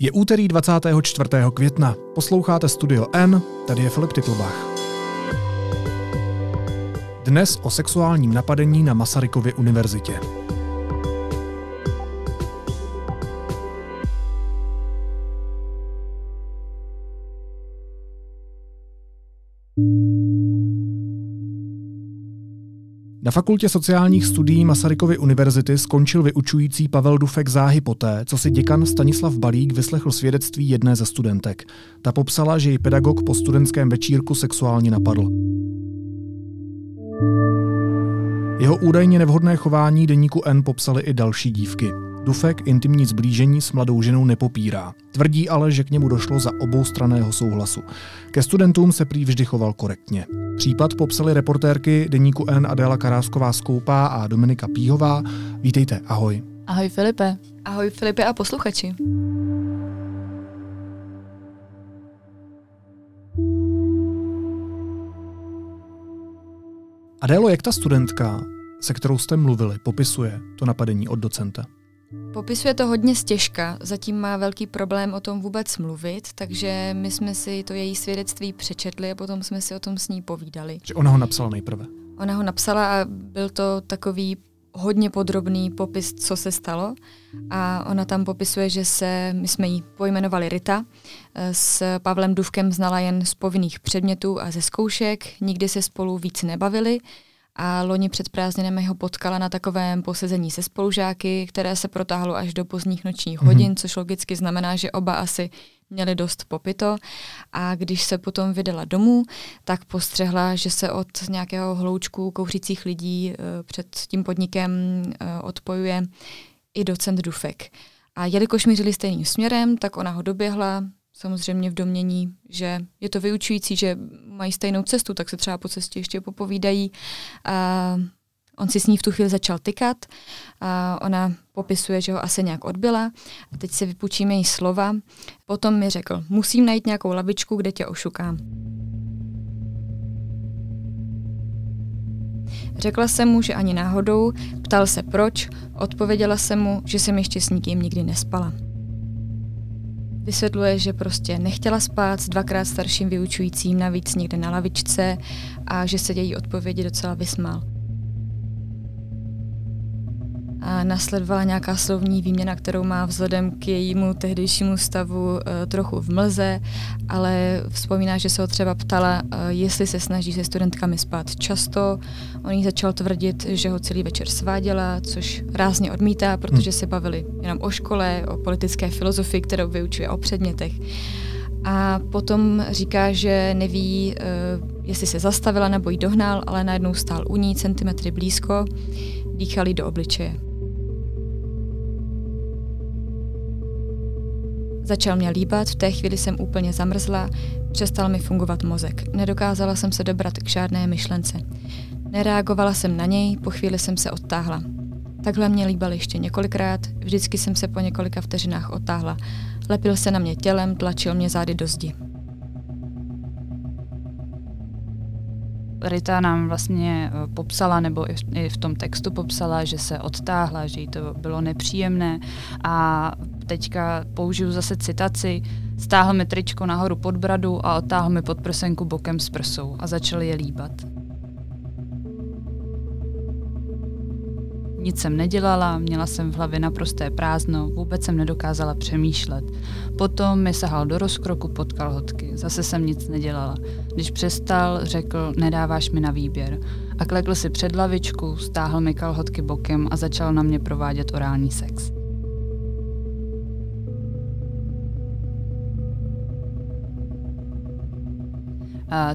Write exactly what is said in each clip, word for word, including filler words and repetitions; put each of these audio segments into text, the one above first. Je úterý dvacátého čtvrtého května. Posloucháte Studio N, tady je Filip Tiplbach. Dnes o sexuálním napadení na Masarykově univerzitě. Na Fakultě sociálních studií Masarykovy univerzity skončil vyučující Pavel Dufek záhy poté, co si děkan Stanislav Balík vyslechl svědectví jedné ze studentek. Ta popsala, že ji pedagog po studentském večírku sexuálně napadl. Jeho údajně nevhodné chování deníku N popsaly i další dívky. Dufek intimní zblížení s mladou ženou nepopírá. Tvrdí ale, že k němu došlo za oboustranného souhlasu. Ke studentům se prý vždy choval korektně. Případ popsaly reportérky deníku N Adéla Karásková-Skoupá a Dominika Píhová. Vítejte, ahoj. Ahoj Filipe. Ahoj Filipe a posluchači. Adélo, jak ta studentka, se kterou jste mluvili, popisuje to napadení od docenta? Popisuje to hodně stěžka, zatím má velký problém o tom vůbec mluvit, takže my jsme si to její svědectví přečetli a potom jsme si o tom s ní povídali. Že ona ho napsala nejprve? Ona ho napsala a byl to takový hodně podrobný popis, co se stalo, a ona tam popisuje, že se, my jsme jí pojmenovali Rita, s Pavlem Dufkem znala jen z povinných předmětů a ze zkoušek, nikdy se spolu víc nebavili. A loni před prázdninami ho potkala na takovém posezení se spolužáky, které se protáhlo až do pozdních nočních hodin, což logicky znamená, že oba asi měli dost popito. A když se potom vydala domů, tak postřehla, že se od nějakého hloučku kouřících lidí před tím podnikem odpojuje i docent Dufek. A jelikož mířili stejným směrem, tak ona ho doběhla, samozřejmě v domnění, že je to vyučující, že mají stejnou cestu, tak se třeba po cestě ještě popovídají. A on si s ní v tu chvíli začal tykat. A ona popisuje, že ho asi nějak odbyla. A teď si vypůjčím její slova. Potom mi řekl, musím najít nějakou lavičku, kde tě ošukám. Řekla jsem mu, že ani náhodou, ptal se proč, odpověděla jsem mu, že jsem ještě s nikým nikdy nespala. Vysvětluje, že prostě nechtěla spát s dvakrát starším vyučujícím, navíc někde na lavičce, a že se její odpovědi docela vysmál. A nasledovala nějaká slovní výměna, kterou má vzhledem k jejímu tehdejšímu stavu e, trochu v mlze, ale vzpomíná, že se ho třeba ptala, e, jestli se snaží se studentkami spát často. On jí začal tvrdit, že ho celý večer sváděla, což rázně odmítá, protože se bavili jenom o škole, o politické filozofii, kterou vyučuje, o předmětech. A potom říká, že neví, e, jestli se zastavila nebo jí dohnal, ale najednou stál u ní centimetry blízko, dýchal jí do obličeje. Začal mě líbat, v té chvíli jsem úplně zamrzla, přestal mi fungovat mozek. Nedokázala jsem se dobrat k žádné myšlence. Nereagovala jsem na něj, po chvíli jsem se odtáhla. Takhle mě líbal ještě několikrát, vždycky jsem se po několika vteřinách odtáhla. Lepil se na mě tělem, tlačil mě zády do zdi. Rita nám vlastně popsala, nebo i v tom textu popsala, že se odtáhla, že jí to bylo nepříjemné, a teďka použiju zase citaci, stáhl mi tričko nahoru pod bradu a odtáhl mi podprsenku bokem z prsou a začal je líbat. Nic jsem nedělala, měla jsem v hlavě naprosté prázdno, vůbec jsem nedokázala přemýšlet. Potom mi sahal do rozkroku pod kalhotky, zase jsem nic nedělala. Když přestal, řekl, nedáváš mi na výběr. A klekl si před lavičku, stáhl mi kalhotky bokem a začal na mě provádět orální sex.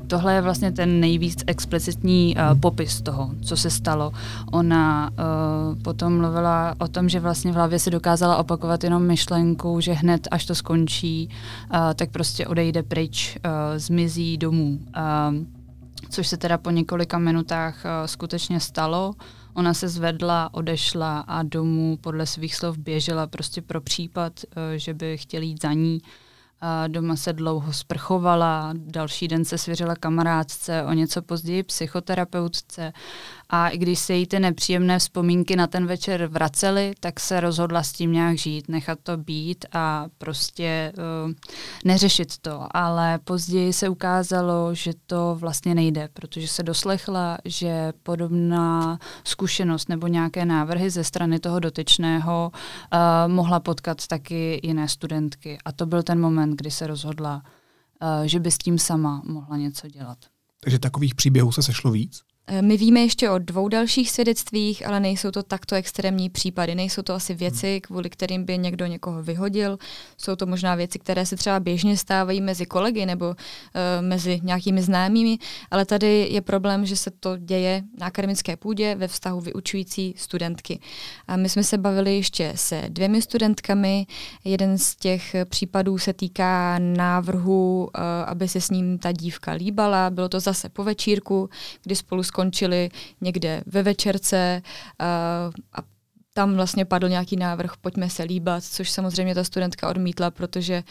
Uh, tohle je vlastně ten nejvíc explicitní uh, popis toho, co se stalo. Ona uh, potom mluvila o tom, že vlastně v hlavě si dokázala opakovat jenom myšlenku, že hned, až to skončí, uh, tak prostě odejde pryč, uh, zmizí domů. Uh, což se teda po několika minutách uh, skutečně stalo. Ona se zvedla, odešla a domů podle svých slov běžela prostě pro případ, uh, že by chtěli jít za ní. A doma se dlouho sprchovala, další den se svěřila kamarádce, o něco později psychoterapeutce a i když se jí ty nepříjemné vzpomínky na ten večer vracely, tak se rozhodla s tím nějak žít, nechat to být a prostě uh, neřešit to. Ale později se ukázalo, že to vlastně nejde, protože se doslechla, že podobná zkušenost nebo nějaké návrhy ze strany toho dotyčného uh, mohla potkat taky jiné studentky. A to byl ten moment, kdy se rozhodla, uh, že by s tím sama mohla něco dělat. Takže takových příběhů se sešlo víc? My víme ještě o dvou dalších svědectvích, ale nejsou to takto extrémní případy. Nejsou to asi věci, kvůli kterým by někdo někoho vyhodil. Jsou to možná věci, které se třeba běžně stávají mezi kolegy nebo uh, mezi nějakými známými, ale tady je problém, že se to děje na akademické půdě ve vztahu vyučující studentky. A my jsme se bavili ještě se dvěmi studentkami. Jeden z těch případů se týká návrhu, uh, aby se s ním ta dívka líbala. Bylo to zase po večírku, kdy spolu skončili někde ve večerce uh, a tam vlastně padl nějaký návrh, pojďme se líbat, což samozřejmě ta studentka odmítla, protože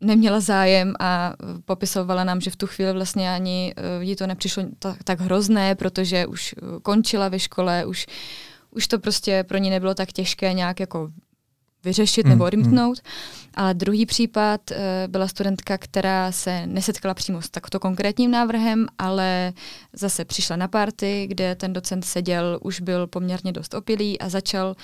neměla zájem a popisovala nám, že v tu chvíli vlastně ani uh, jí to nepřišlo ta, tak hrozné, protože už končila ve škole, už, už to prostě pro ní nebylo tak těžké nějak jako vyřešit nebo odmítnout. A druhý případ uh, byla studentka, která se nesetkala přímo s takto konkrétním návrhem, ale zase přišla na party, kde ten docent seděl, už byl poměrně dost opilý a začal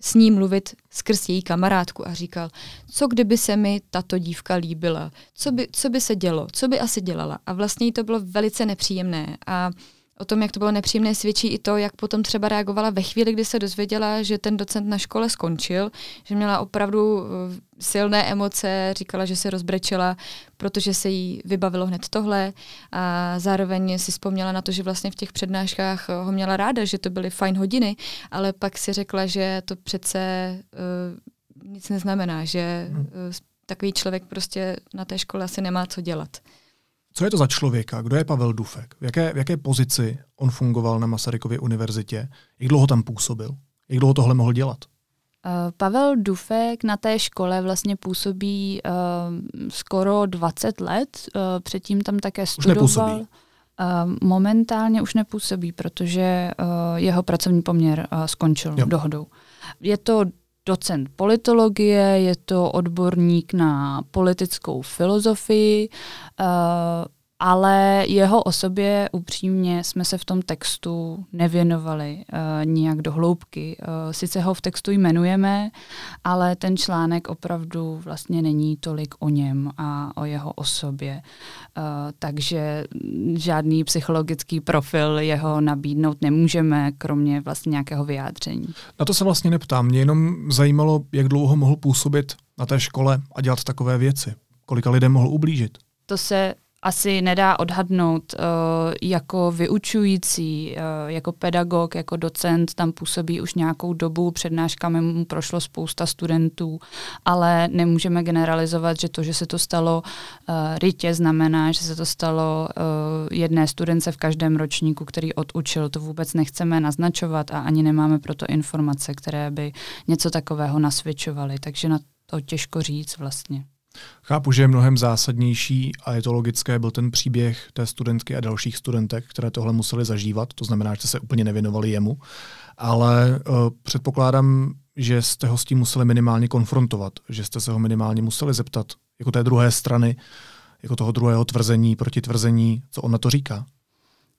s ní mluvit skrz její kamarádku a říkal, co kdyby se mi tato dívka líbila, co by, co by se dělo, co by asi dělala. A vlastně jí to bylo velice nepříjemné a o tom, jak to bylo nepříjemné, svědčí i to, jak potom třeba reagovala ve chvíli, kdy se dozvěděla, že ten docent na škole skončil, že měla opravdu silné emoce, říkala, že se rozbrečela, protože se jí vybavilo hned tohle a zároveň si vzpomněla na to, že vlastně v těch přednáškách ho měla ráda, že to byly fajn hodiny, ale pak si řekla, že to přece uh, nic neznamená, že uh, takový člověk prostě na té škole asi nemá co dělat. Co je to za člověka? Kdo je Pavel Dufek? V jaké, v jaké pozici on fungoval na Masarykově univerzitě? Jak dlouho tam působil? Jak dlouho tohle mohl dělat? Pavel Dufek na té škole vlastně působí uh, skoro dvacet let. Uh, předtím tam také studoval. Už nepůsobí. Momentálně už nepůsobí, protože uh, jeho pracovní poměr uh, skončil jo. dohodou. Je to docent politologie, je to odborník na politickou filozofii, ale jeho osobě upřímně jsme se v tom textu nevěnovali nijak do hloubky. Sice ho v textu jmenujeme, ale ten článek opravdu vlastně není tolik o něm a o jeho osobě. Takže žádný psychologický profil jeho nabídnout nemůžeme, kromě vlastně nějakého vyjádření. Na to se vlastně neptám. Mě jenom zajímalo, jak dlouho mohl působit na té škole a dělat takové věci. Kolika lidem mohl ublížit? To se asi nedá odhadnout. Jako vyučující, jako pedagog, jako docent tam působí už nějakou dobu, přednáškami mu prošlo spousta studentů, ale nemůžeme generalizovat, že to, že se to stalo rytě, znamená, že se to stalo jedné studence v každém ročníku, který odučil. To vůbec nechceme naznačovat a ani nemáme proto informace, které by něco takového nasvědčovaly, takže na to těžko říct vlastně. Chápu, že je mnohem zásadnější a je to logické, byl ten příběh té studentky a dalších studentek, které tohle museli zažívat, to znamená, že se úplně nevěnovali jemu, ale uh, předpokládám, že jste ho s tím museli minimálně konfrontovat, že jste se ho minimálně museli zeptat, jako té druhé strany, jako toho druhého tvrzení, protitvrzení, co on na to říká.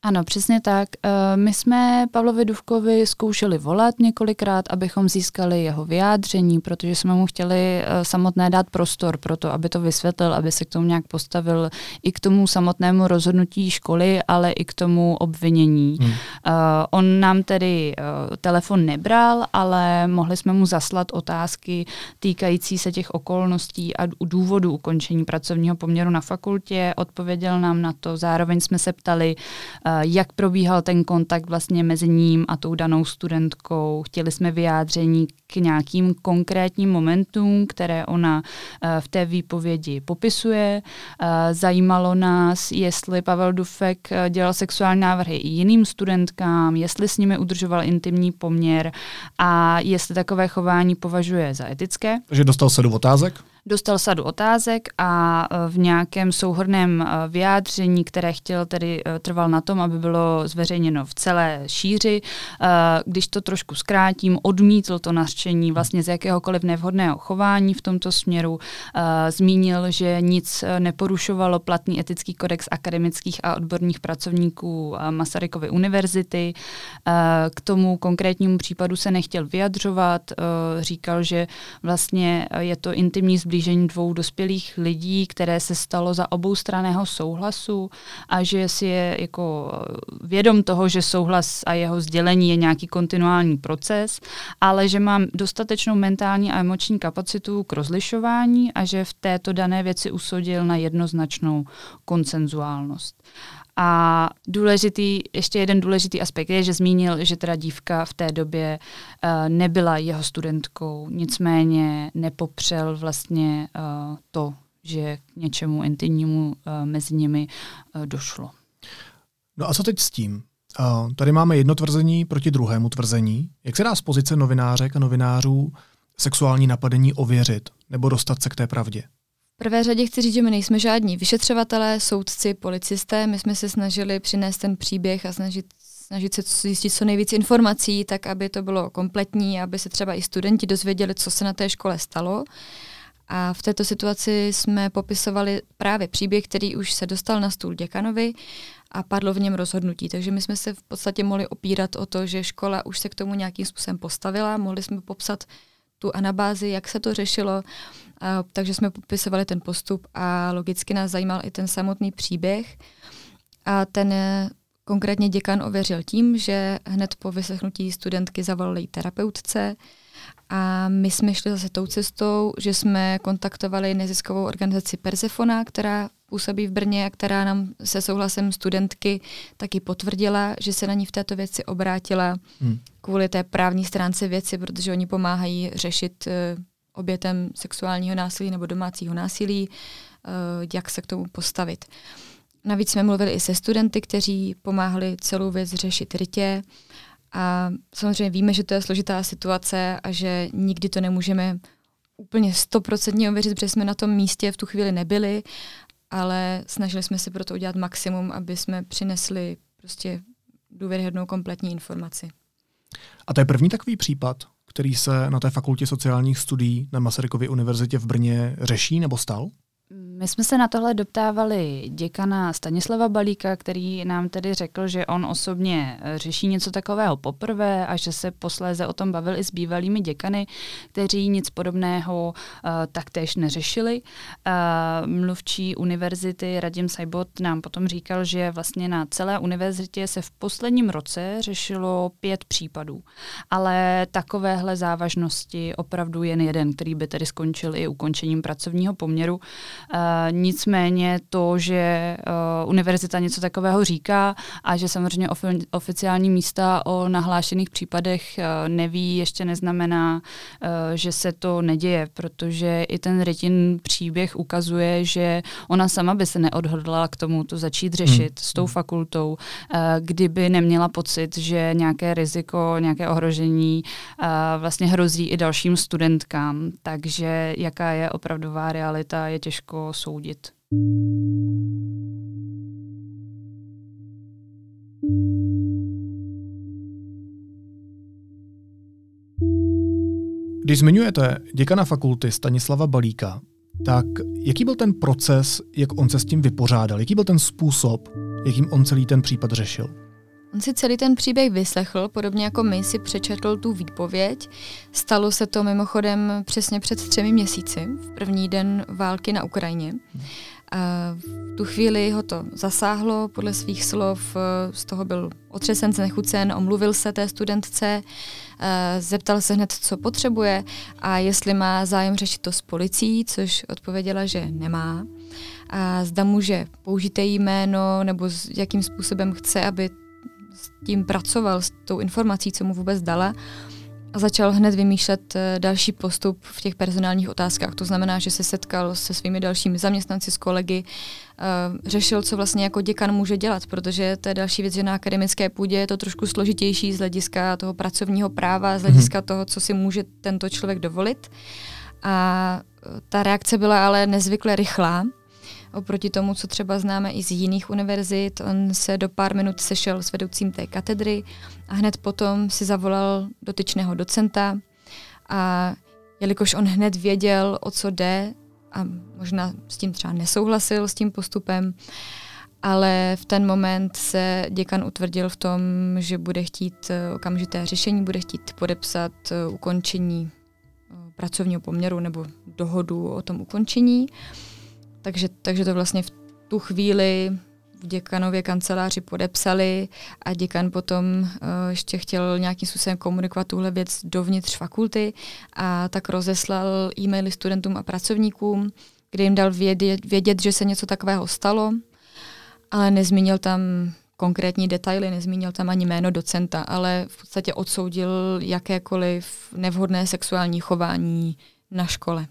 Ano, přesně tak. My jsme Pavlovi Dufkovi zkoušeli volat několikrát, abychom získali jeho vyjádření, protože jsme mu chtěli samotné dát prostor pro to, aby to vysvětlil, aby se k tomu nějak postavil i k tomu samotnému rozhodnutí školy, ale i k tomu obvinění. Hmm. On nám tedy telefon nebral, ale mohli jsme mu zaslat otázky týkající se těch okolností a důvodů ukončení pracovního poměru na fakultě. Odpověděl nám na to. Zároveň jsme se ptali, jak probíhal ten kontakt vlastně mezi ním a tou danou studentkou. Chtěli jsme vyjádření k nějakým konkrétním momentům, které ona v té výpovědi popisuje. Zajímalo nás, jestli Pavel Dufek dělal sexuální návrhy i jiným studentkám, jestli s nimi udržoval intimní poměr a jestli takové chování považuje za etické. Takže dostal se do otázek? dostal sadu otázek a v nějakém souhrnném vyjádření, které chtěl, tedy trval na tom, aby bylo zveřejněno v celé šíři. Když to trošku zkrátím, odmítl to nařčení vlastně z jakéhokoliv nevhodného chování v tomto směru. Zmínil, že nic neporušovalo platný etický kodex akademických a odborných pracovníků Masarykovy univerzity. K tomu konkrétnímu případu se nechtěl vyjadřovat. Říkal, že vlastně je to intimní zblížení dvou dospělých lidí, které se stalo za oboustranného souhlasu a že si je jako vědom toho, že souhlas a jeho sdělení je nějaký kontinuální proces, ale že mám dostatečnou mentální a emoční kapacitu k rozlišování a že v této dané věci usoudil na jednoznačnou konsenzuálnost. A důležitý, ještě jeden důležitý aspekt je, že zmínil, že teda dívka v té době uh, nebyla jeho studentkou, nicméně nepopřel vlastně uh, to, že k něčemu intimnímu uh, mezi nimi uh, došlo. No a co teď s tím? Uh, tady máme jedno tvrzení proti druhému tvrzení. Jak se dá z pozice novinářek a novinářů sexuální napadení ověřit nebo dostat se k té pravdě? V prvé řadě chci říct, že my nejsme žádní vyšetřovatelé, soudci, policisté. My jsme se snažili přinést ten příběh a snažit, snažit se zjistit co nejvíc informací, tak aby to bylo kompletní, aby se třeba i studenti dozvěděli, co se na té škole stalo. A v této situaci jsme popisovali právě příběh, který už se dostal na stůl děkanovi a padlo v něm rozhodnutí. Takže my jsme se v podstatě mohli opírat o to, že škola už se k tomu nějakým způsobem postavila, mohli jsme popsat tu anabázi, jak se to řešilo, a, takže jsme popisovali ten postup a logicky nás zajímal i ten samotný příběh. A ten konkrétně děkan ověřil tím, že hned po vyslechnutí studentky zavolal její terapeutce a my jsme šli zase tou cestou, že jsme kontaktovali neziskovou organizaci Persefona, která působí v Brně a která nám se souhlasem studentky taky potvrdila, že se na ní v této věci obrátila hmm. kvůli té právní stránce věci, protože oni pomáhají řešit uh, obětem sexuálního násilí nebo domácího násilí, uh, jak se k tomu postavit. Navíc jsme mluvili i se studenty, kteří pomáhali celou věc řešit rytě a samozřejmě víme, že to je složitá situace a že nikdy to nemůžeme úplně stoprocentně ověřit, protože jsme na tom místě v tu chvíli nebyli, ale snažili jsme se proto udělat maximum, aby jsme přinesli prostě důvěryhodnou kompletní informaci. A to je první takový případ, který se na té Fakultě sociálních studií na Masarykově univerzitě v Brně řeší nebo stal? My jsme se na tohle doptávali děkana Stanislava Balíka, který nám tedy řekl, že on osobně řeší něco takového poprvé a že se posléze o tom bavil i s bývalými děkany, kteří nic podobného uh, taktéž neřešili. Uh, mluvčí univerzity Radim Sajbot nám potom říkal, že vlastně na celé univerzitě se v posledním roce řešilo pět případů, ale takovéhle závažnosti opravdu jen jeden, který by tedy skončil i ukončením pracovního poměru. Uh, nicméně to, že uh, univerzita něco takového říká a že samozřejmě ofi- oficiální místa o nahlášených případech uh, neví, ještě neznamená, uh, že se to neděje, protože i ten Rytin příběh ukazuje, že ona sama by se neodhodlala k tomu to začít řešit hmm. s tou fakultou, uh, kdyby neměla pocit, že nějaké riziko, nějaké ohrožení uh, vlastně hrozí i dalším studentkám. Takže jaká je opravdová realita, je těžko soudit. Když zmiňujete děkana fakulty Stanislava Balíka, tak jaký byl ten proces, jak on se s tím vypořádal? Jaký byl ten způsob, jakým on celý ten případ řešil? On si celý ten příběh vyslechl, podobně jako my si přečetl tu výpověď. Stalo se to mimochodem přesně před třemi měsíci, v první den války na Ukrajině. V tu chvíli ho to zasáhlo, podle svých slov z toho byl otřesen, znechucen, omluvil se té studentce, zeptal se hned, co potřebuje a jestli má zájem řešit to s policií, což odpověděla, že nemá. A zda může použít její jméno nebo jakým způsobem chce, aby s tím pracoval, s tou informací, co mu vůbec dala, a začal hned vymýšlet další postup v těch personálních otázkách. To znamená, že se setkal se svými dalšími zaměstnanci, s kolegy, řešil, co vlastně jako děkan může dělat, protože to je další věc, že na akademické půdě je to trošku složitější z hlediska toho pracovního práva, z hlediska toho, co si může tento člověk dovolit. A ta reakce byla ale nezvykle rychlá. Oproti tomu, co třeba známe i z jiných univerzit, on se do pár minut sešel s vedoucím té katedry a hned potom si zavolal dotyčného docenta a jelikož on hned věděl, o co jde a možná s tím třeba nesouhlasil s tím postupem, ale v ten moment se děkan utvrdil v tom, že bude chtít okamžité řešení, bude chtít podepsat ukončení pracovního poměru nebo dohodu o tom ukončení. Takže, takže to vlastně v tu chvíli v děkanově kanceláři podepsali a děkan potom uh, ještě chtěl nějakým způsobem komunikovat tuhle věc dovnitř fakulty a tak rozeslal e-maily studentům a pracovníkům, kde jim dal vědět, vědět, že se něco takového stalo, ale nezmínil tam konkrétní detaily, nezmínil tam ani jméno docenta, ale v podstatě odsoudil jakékoliv nevhodné sexuální chování na škole.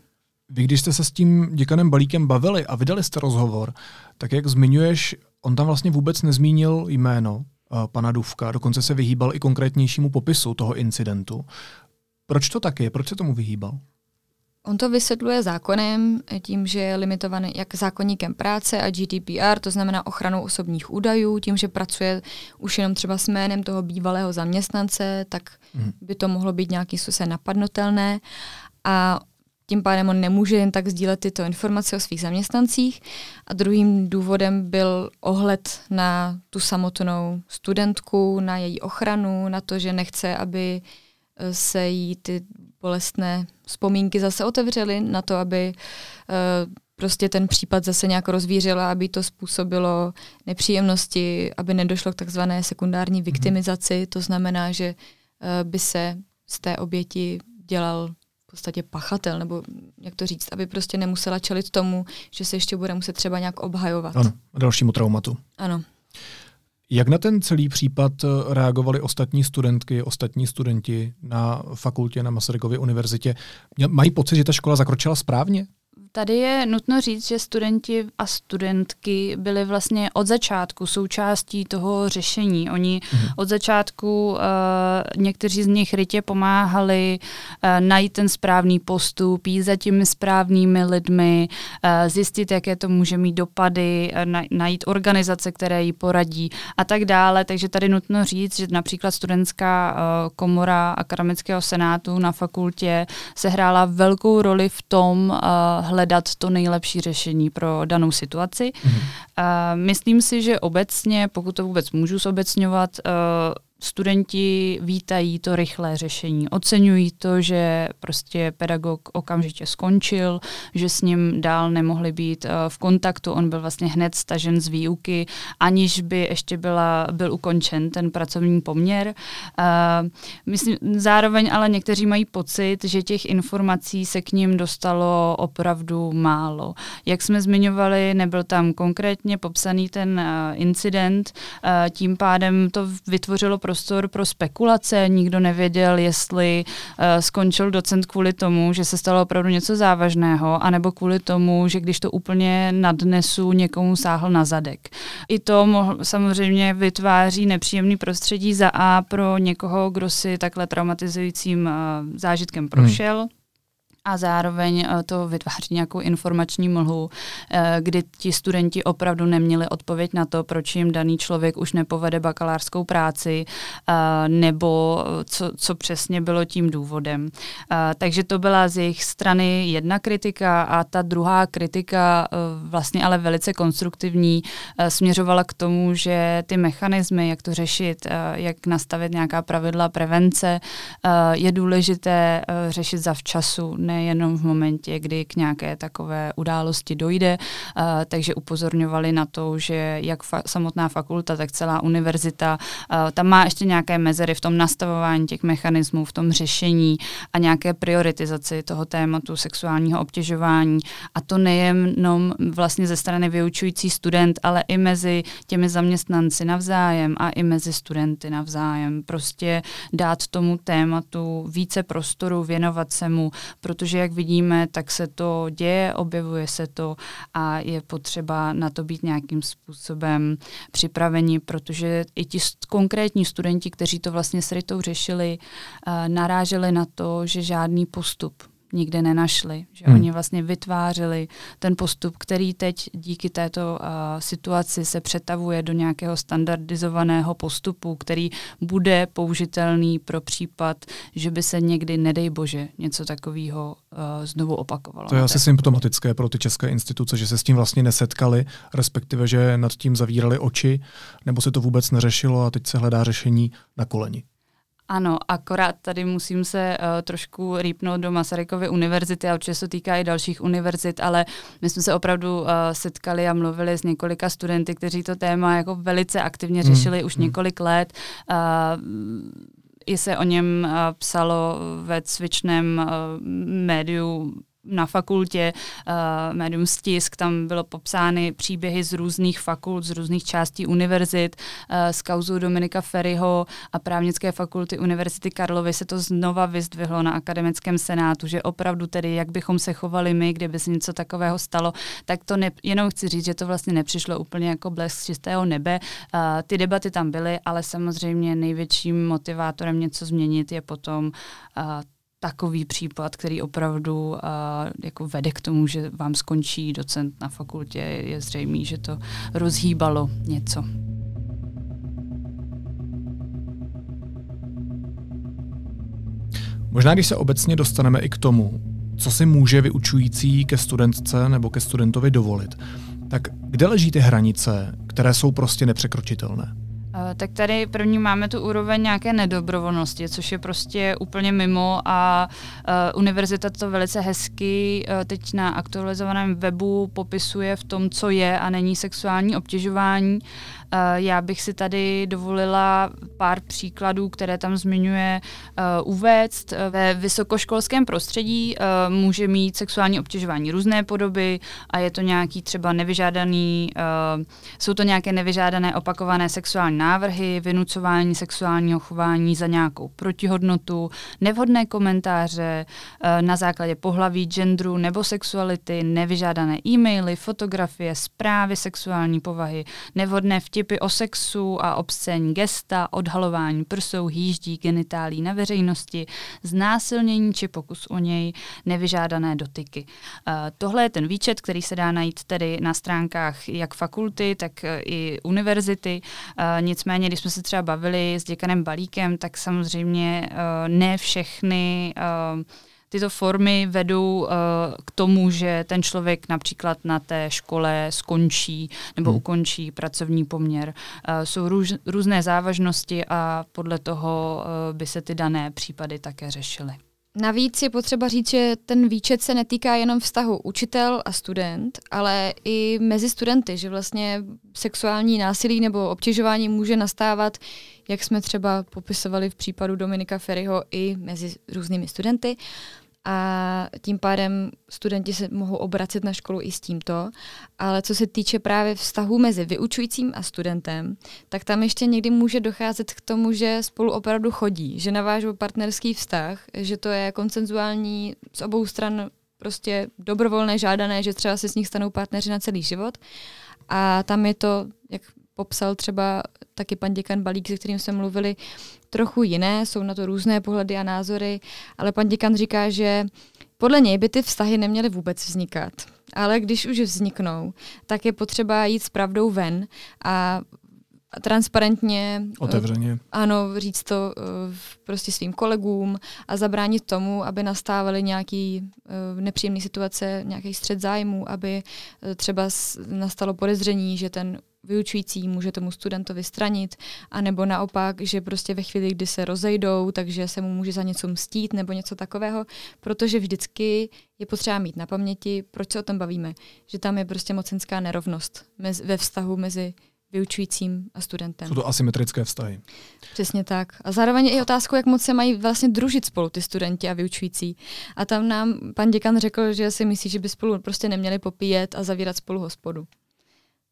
Vy, když jste se s tím děkanem Balíkem bavili a vydali jste rozhovor, tak jak zmiňuješ, on tam vlastně vůbec nezmínil jméno uh, pana Dufka, dokonce se vyhýbal i konkrétnějšímu popisu toho incidentu. Proč to tak je? Proč se tomu vyhýbal? On to vysvětluje zákonem, tím, že je limitovaný jak zákoníkem práce a G D P R, to znamená ochranou osobních údajů, tím, že pracuje už jenom třeba s jménem toho bývalého zaměstnance, tak hmm. by to mohlo být nějaký způsob napadnutelné a tím pádem on nemůže jen tak sdílet tyto informace o svých zaměstnancích a druhým důvodem byl ohled na tu samotnou studentku, na její ochranu, na to, že nechce, aby se jí ty bolestné vzpomínky zase otevřely, na to, aby uh, prostě ten případ zase nějak rozvířila, aby to způsobilo nepříjemnosti, aby nedošlo k takzvané sekundární viktimizaci, to znamená, že uh, by se z té oběti dělal v podstatě pachatel, nebo jak to říct, aby prostě nemusela čelit tomu, že se ještě bude muset třeba nějak obhajovat. Ano, dalšímu traumatu. Ano. Jak na ten celý případ reagovali ostatní studentky, ostatní studenti na fakultě na Masarykově univerzitě? Mají pocit, že ta škola zakročila správně? Tady je nutno říct, že studenti a studentky byli vlastně od začátku součástí toho řešení. Oni mhm. od začátku uh, někteří z nich rytě pomáhali uh, najít ten správný postup, jít za těmi správnými lidmi, uh, zjistit, jaké to může mít dopady, uh, na, najít organizace, které ji poradí a tak dále. Takže tady nutno říct, že například studentská uh, komora Akademického senátu na fakultě sehrála velkou roli v tom uh, hledat to nejlepší řešení pro danou situaci. Mm-hmm. Uh, myslím si, že obecně, pokud to vůbec můžu zobecňovat, uh, studenti vítají to rychlé řešení. Oceňují to, že prostě pedagog okamžitě skončil, že s ním dál nemohli být uh, v kontaktu. On byl vlastně hned stažen z výuky, aniž by ještě byla, byl ukončen ten pracovní poměr. Uh, myslím, zároveň ale někteří mají pocit, že těch informací se k ním dostalo opravdu málo. Jak jsme zmiňovali, nebyl tam konkrétně popsaný ten uh, incident, uh, tím pádem to vytvořilo prostor pro spekulace, nikdo nevěděl, jestli uh, skončil docent kvůli tomu, že se stalo opravdu něco závažného, anebo kvůli tomu, že když to úplně nadnesu, někomu sáhl na zadek. I to mohl, samozřejmě vytváří nepříjemný prostředí za A pro někoho, kdo si takhle traumatizujícím uh, zážitkem prošel. Hmm. A zároveň to vytváří nějakou informační mlhu, kdy ti studenti opravdu neměli odpověď na to, proč jim daný člověk už nepovede bakalářskou práci, nebo co, co přesně bylo tím důvodem. Takže to byla z jejich strany jedna kritika a ta druhá kritika, vlastně ale velice konstruktivní, směřovala k tomu, že ty mechanismy, jak to řešit, jak nastavit nějaká pravidla prevence, je důležité řešit zavčasu, nejenom v momentě, kdy k nějaké takové události dojde, uh, takže upozorňovali na to, že jak fa- samotná fakulta, tak celá univerzita, uh, tam má ještě nějaké mezery v tom nastavování těch mechanismů, v tom řešení a nějaké prioritizaci toho tématu sexuálního obtěžování. A to nejenom vlastně ze strany vyučující student, ale i mezi těmi zaměstnanci navzájem a i mezi studenty navzájem. Prostě dát tomu tématu více prostoru, věnovat se mu, protože jak vidíme, tak se to děje, objevuje se to a je potřeba na to být nějakým způsobem připraveni, protože i ti konkrétní studenti, kteří to vlastně s Ritou řešili, naráželi na to, že žádný postup nikdy nenašli. Že hmm. Oni vlastně vytvářeli ten postup, který teď díky této uh, situaci se přetavuje do nějakého standardizovaného postupu, který bude použitelný pro případ, že by se někdy, nedej bože, něco takového uh, znovu opakovalo. To je asi symptomatické pro ty české instituce, že se s tím vlastně nesetkali, respektive, že nad tím zavírali oči, nebo se to vůbec neřešilo a teď se hledá řešení na koleni. Ano, akorát tady musím se uh, trošku rýpnout do Masarykovy univerzity, a určitě se týká i dalších univerzit, ale my jsme se opravdu uh, setkali a mluvili s několika studenty, kteří to téma jako velice aktivně řešili hmm. už hmm. několik let. Uh, i se o něm uh, psalo ve cvičném uh, médiu na fakultě, uh, médium Stisk, tam bylo popsány příběhy z různých fakult, z různých částí univerzit, uh, s kauzou Dominika Ferryho a právnické fakulty Univerzity Karlovy se to znova vyzdvihlo na Akademickém senátu, že opravdu tedy, jak bychom se chovali my, kdyby se něco takového stalo, tak to ne, jenom chci říct, že to vlastně nepřišlo úplně jako blesk z čistého nebe. Uh, ty debaty tam byly, ale samozřejmě největším motivátorem něco změnit je potom uh, takový případ, který opravdu uh, jako vede k tomu, že vám skončí docent na fakultě, je zřejmý, že to rozhýbalo něco. Možná, když se obecně dostaneme i k tomu, co si může vyučující ke studentce nebo ke studentovi dovolit, tak kde leží ty hranice, které jsou prostě nepřekročitelné? Tak tady první máme tu úroveň nějaké nedobrovolnosti, což je prostě úplně mimo a uh, univerzita to velice hezky uh, teď na aktualizovaném webu popisuje v tom, co je a není sexuální obtěžování. Uh, já bych si tady dovolila pár příkladů, které tam zmiňuje, uh, uvést. Ve vysokoškolském prostředí uh, může mít sexuální obtěžování různé podoby a je to nějaký třeba nevyžádaný, uh, jsou to nějaké nevyžádané opakované sexuální návrhy, vynucování sexuálního chování za nějakou protihodnotu, nevhodné komentáře na základě pohlaví, genderu nebo sexuality, nevyžádané e-maily, fotografie, zprávy sexuální povahy, nevhodné vtipy o sexu a obscénní gesta, odhalování prsou, hýždí, genitálí na veřejnosti, znásilnění či pokus o něj, nevyžádané dotyky. Tohle je ten výčet, který se dá najít tedy na stránkách jak fakulty, tak i univerzity. Nicméně, když jsme se třeba bavili s děkanem Balíkem, tak samozřejmě ne všechny tyto formy vedou k tomu, že ten člověk například na té škole skončí nebo ukončí pracovní poměr. Jsou různé závažnosti a podle toho by se ty dané případy také řešily. Navíc je potřeba říct, že ten výčet se netýká jenom vztahu učitel a student, ale i mezi studenty, že vlastně sexuální násilí nebo obtěžování může nastávat, jak jsme třeba popisovali v případu Dominika Ferryho, i mezi různými studenty. A tím pádem studenti se mohou obracet na školu i s tímto. Ale co se týče právě vztahu mezi vyučujícím a studentem, tak tam ještě někdy může docházet k tomu, že spolu opravdu chodí, že navážou partnerský vztah, že to je konsenzuální z obou stran prostě dobrovolné, žádané, že třeba se s nich stanou partneři na celý život. A tam je to, jak popsal třeba taky pan děkan Balík, se kterým jsme mluvili, trochu jiné, jsou na to různé pohledy a názory, ale pan děkan říká, že podle něj by ty vztahy neměly vůbec vznikat. Ale když už vzniknou, tak je potřeba jít s pravdou ven a transparentně, otevřeně. Ano, říct to prostě svým kolegům a zabránit tomu, aby nastávaly nějaké nepříjemné situace, nějaký střet zájmů, aby třeba nastalo podezření, že ten vyučující může tomu studentovi stranit, anebo naopak, že prostě ve chvíli, kdy se rozejdou, takže se mu může za něco mstít nebo něco takového, protože vždycky je potřeba mít na paměti, proč se o tom bavíme, že tam je prostě mocenská nerovnost mezi, ve vztahu mezi vyučujícím a studentem. Jsou to asymetrické vztahy. Přesně tak. A zároveň je i otázkou, jak moc se mají vlastně družit spolu ty studenti a vyučující. A tam nám pan děkan řekl, že si myslí, že by spolu prostě neměli popíjet a zavírat spolu hospodu.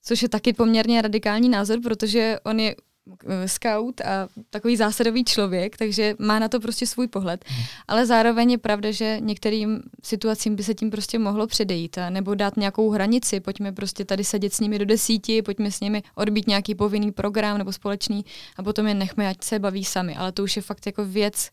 Což je taky poměrně radikální názor, protože on je scout a takový zásadový člověk, takže má na to prostě svůj pohled. Hmm. Ale zároveň je pravda, že některým situacím by se tím prostě mohlo předejít a nebo dát nějakou hranici, pojďme prostě tady sedět s nimi do desíti, pojďme s nimi odbít nějaký povinný program nebo společný a potom je nechme, ať se baví sami. Ale to už je fakt jako věc,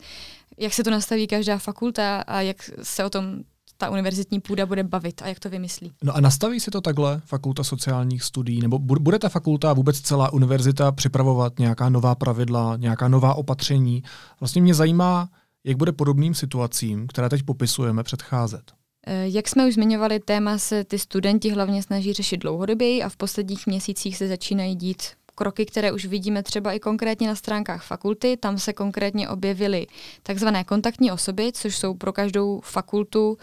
jak se to nastaví každá fakulta a jak se o tom ta univerzitní půda bude bavit a jak to vymyslí. No a nastaví si to takhle Fakulta sociálních studií, nebo bude ta fakulta vůbec celá univerzita připravovat nějaká nová pravidla, nějaká nová opatření? Vlastně mě zajímá, jak bude podobným situacím, které teď popisujeme, předcházet. Jak jsme už zmiňovali, téma se ty studenti hlavně snaží řešit dlouhodoběji a v posledních měsících se začínají dít kroky, které už vidíme třeba i konkrétně na stránkách fakulty. Tam se konkrétně objevily takzvané kontaktní osoby, což jsou pro každou fakultu,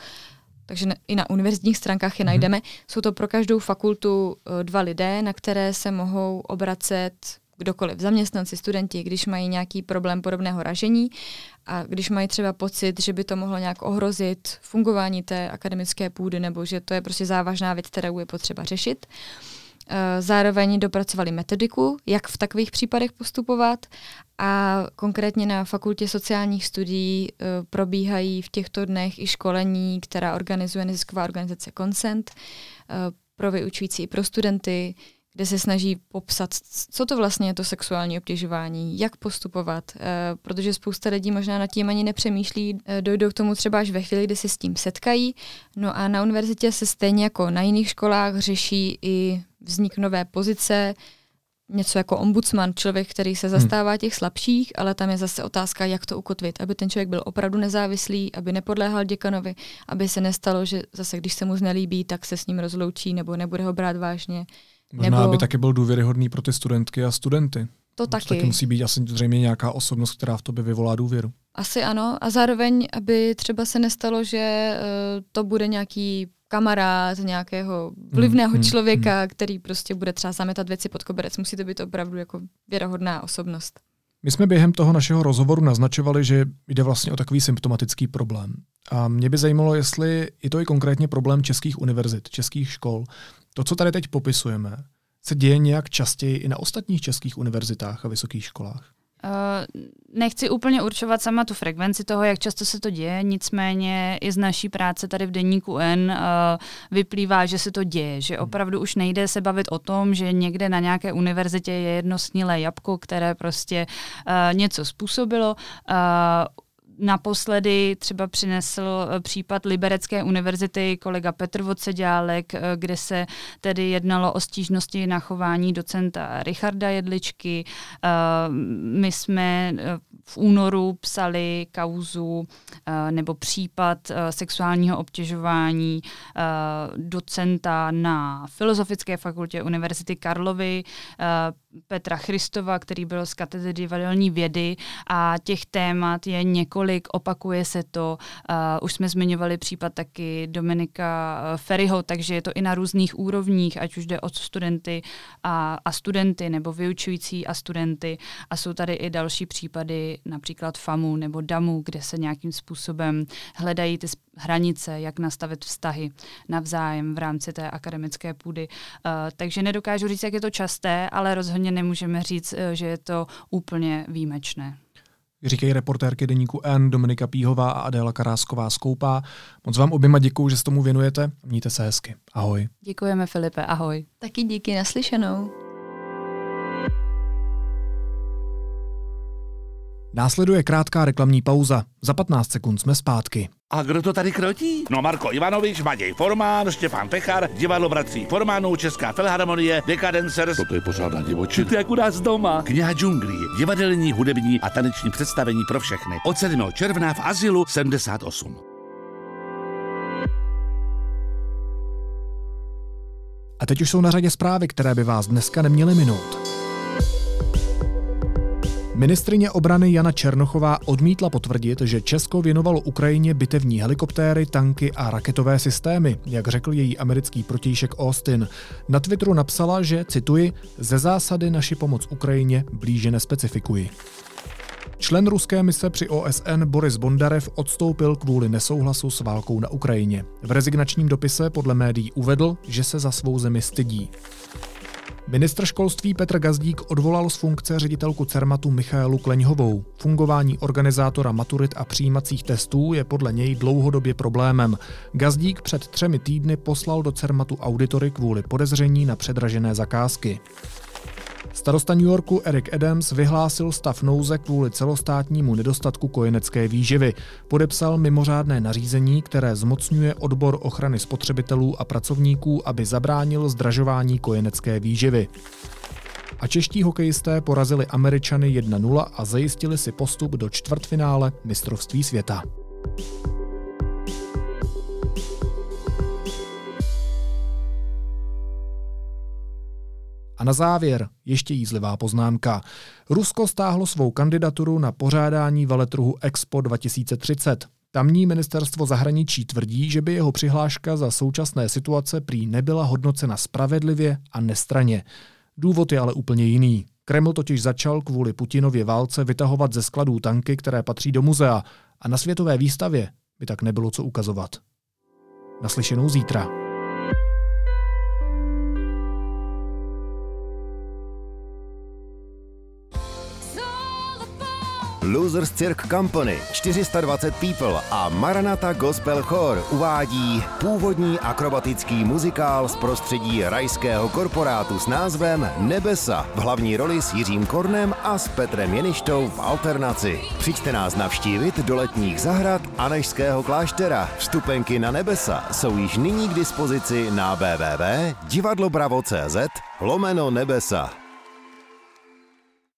takže i na univerzitních stránkách je najdeme, jsou to pro každou fakultu dva lidé, na které se mohou obracet kdokoliv, zaměstnanci, studenti, když mají nějaký problém podobného ražení a když mají třeba pocit, že by to mohlo nějak ohrozit fungování té akademické půdy nebo že to je prostě závažná věc, kterou je potřeba řešit. Zároveň dopracovali metodiku, jak v takových případech postupovat a konkrétně na Fakultě sociálních studií probíhají v těchto dnech i školení, která organizuje nezisková organizace Konsent pro vyučující i pro studenty, kde se snaží popsat, co to vlastně je to sexuální obtěžování, jak postupovat, protože spousta lidí možná nad tím ani nepřemýšlí, dojdou k tomu třeba až ve chvíli, kdy se s tím setkají. No a na univerzitě se stejně jako na jiných školách řeší i vznik nové pozice, něco jako ombudsman, člověk, který se zastává těch slabších, ale tam je zase otázka, jak to ukotvit, aby ten člověk byl opravdu nezávislý, aby nepodléhal děkanovi, aby se nestalo, že zase, když se mu znelíbí, tak se s ním rozloučí nebo nebude ho brát vážně. Možná, nebo... aby taky byl důvěryhodný pro ty studentky a studenty. To taky. Taky musí být asi zřejmě nějaká osobnost, která v tobě vyvolá důvěru. Asi ano. A zároveň, aby třeba se nestalo, že uh, to bude nějaký kamarád nějakého vlivného hmm, člověka, hmm. který prostě bude třeba zametat věci pod koberec. Musí to být opravdu jako věrohodná osobnost. My jsme během toho našeho rozhovoru naznačovali, že jde vlastně o takový symptomatický problém. A mě by zajímalo, jestli je to i konkrétně problém českých univerzit, českých škol. To, co tady teď popisujeme, se děje nějak častěji i na ostatních českých univerzitách a vysokých školách? Uh, nechci úplně určovat sama tu frekvenci toho, jak často se to děje, nicméně i z naší práce tady v deníku N uh, vyplývá, že se to děje, že opravdu už nejde se bavit o tom, že někde na nějaké univerzitě je jedno snílé jablko, které prostě uh, něco způsobilo. Uh, Naposledy třeba přinesl případ Liberecké univerzity kolega Petr Vocedálek, kde se tedy jednalo o stížnosti na chování docenta Richarda Jedličky. My jsme v únoru psali kauzu nebo případ sexuálního obtěžování docenta na Filozofické fakultě Univerzity Karlovy Petra Christova, který byl z katedry divadelní vědy a těch témat je několik, opakuje se to. Uh, už jsme zmiňovali případ taky Dominika Ferryho, takže je to i na různých úrovních, ať už jde o studenty a, a studenty nebo vyučující a studenty a jsou tady i další případy, například FAMU nebo DAMU, kde se nějakým způsobem hledají ty hranice, jak nastavit vztahy navzájem v rámci té akademické půdy. Uh, takže nedokážu říct, jak je to časté, ale rozhodně nemůžeme říct, že je to úplně výjimečné. Říkají reportérky deníku N, Dominika Píhová a Adéla Karásková-Skoupá. Moc vám oběma děkuju, že se tomu věnujete. Mějte se hezky. Ahoj. Děkujeme, Filipe. Ahoj. Taky díky, naslyšenou. Následuje krátká reklamní pauza. Za patnáct sekund jsme zpátky. A kdo to tady krotí? No Marko Ivanovič, Matěj Formán, Štěpán Pechar, Divadlo bratří Formánů, Česká Filharmonie, Decadensers. To je pořádná divočina. To je jak u nás doma. Kniha džunglí, divadelní, hudební a taneční představení pro všechny. Od sedmého června v Azilu sedmdesát osm. A teď už jsou na řadě zprávy, které by vás dneska neměly minout. Ministryně obrany Jana Černochová odmítla potvrdit, že Česko věnovalo Ukrajině bitevní helikoptéry, tanky a raketové systémy, jak řekl její americký protějšek Austin. Na Twitteru napsala, že, cituji, ze zásady naši pomoc Ukrajině blíže nespecifikuji. Člen ruské mise při O S N Boris Bondarev odstoupil kvůli nesouhlasu s válkou na Ukrajině. V rezignačním dopise podle médií uvedl, že se za svou zemi stydí. Ministr školství Petr Gazdík odvolal z funkce ředitelku CERMATu Michaelu Kleňhovou. Fungování organizátora maturit a přijímacích testů je podle něj dlouhodobě problémem. Gazdík před třemi týdny poslal do CERMATu auditory kvůli podezření na předražené zakázky. Starosta New Yorku Eric Adams vyhlásil stav nouze kvůli celostátnímu nedostatku kojenecké výživy. Podepsal mimořádné nařízení, které zmocňuje odbor ochrany spotřebitelů a pracovníků, aby zabránil zdražování kojenecké výživy. A čeští hokejisté porazili Američany jedna nula a zajistili si postup do čtvrtfinále mistrovství světa. A na závěr ještě jízlivá poznámka. Rusko stáhlo svou kandidaturu na pořádání veletrhu Expo dva tisíce třicet. Tamní ministerstvo zahraničí tvrdí, že by jeho přihláška za současné situace prý nebyla hodnocena spravedlivě a nestranně. Důvod je ale úplně jiný. Kreml totiž začal kvůli Putinově válce vytahovat ze skladů tanky, které patří do muzea, a na světové výstavě by tak nebylo co ukazovat. Naslyšenou zítra. Losers Cirque Company, čtyři sta dvacet People a Maranatha Gospel Chor uvádí původní akrobatický muzikál z prostředí rajského korporátu s názvem Nebesa v hlavní roli s Jiřím Kornem a s Petrem Jeništou v alternaci. Přijďte nás navštívit do letních zahrad Anežského kláštera. Vstupenky na Nebesa jsou již nyní k dispozici na www tečka divadlobravo tečka cz lomeno nebesa.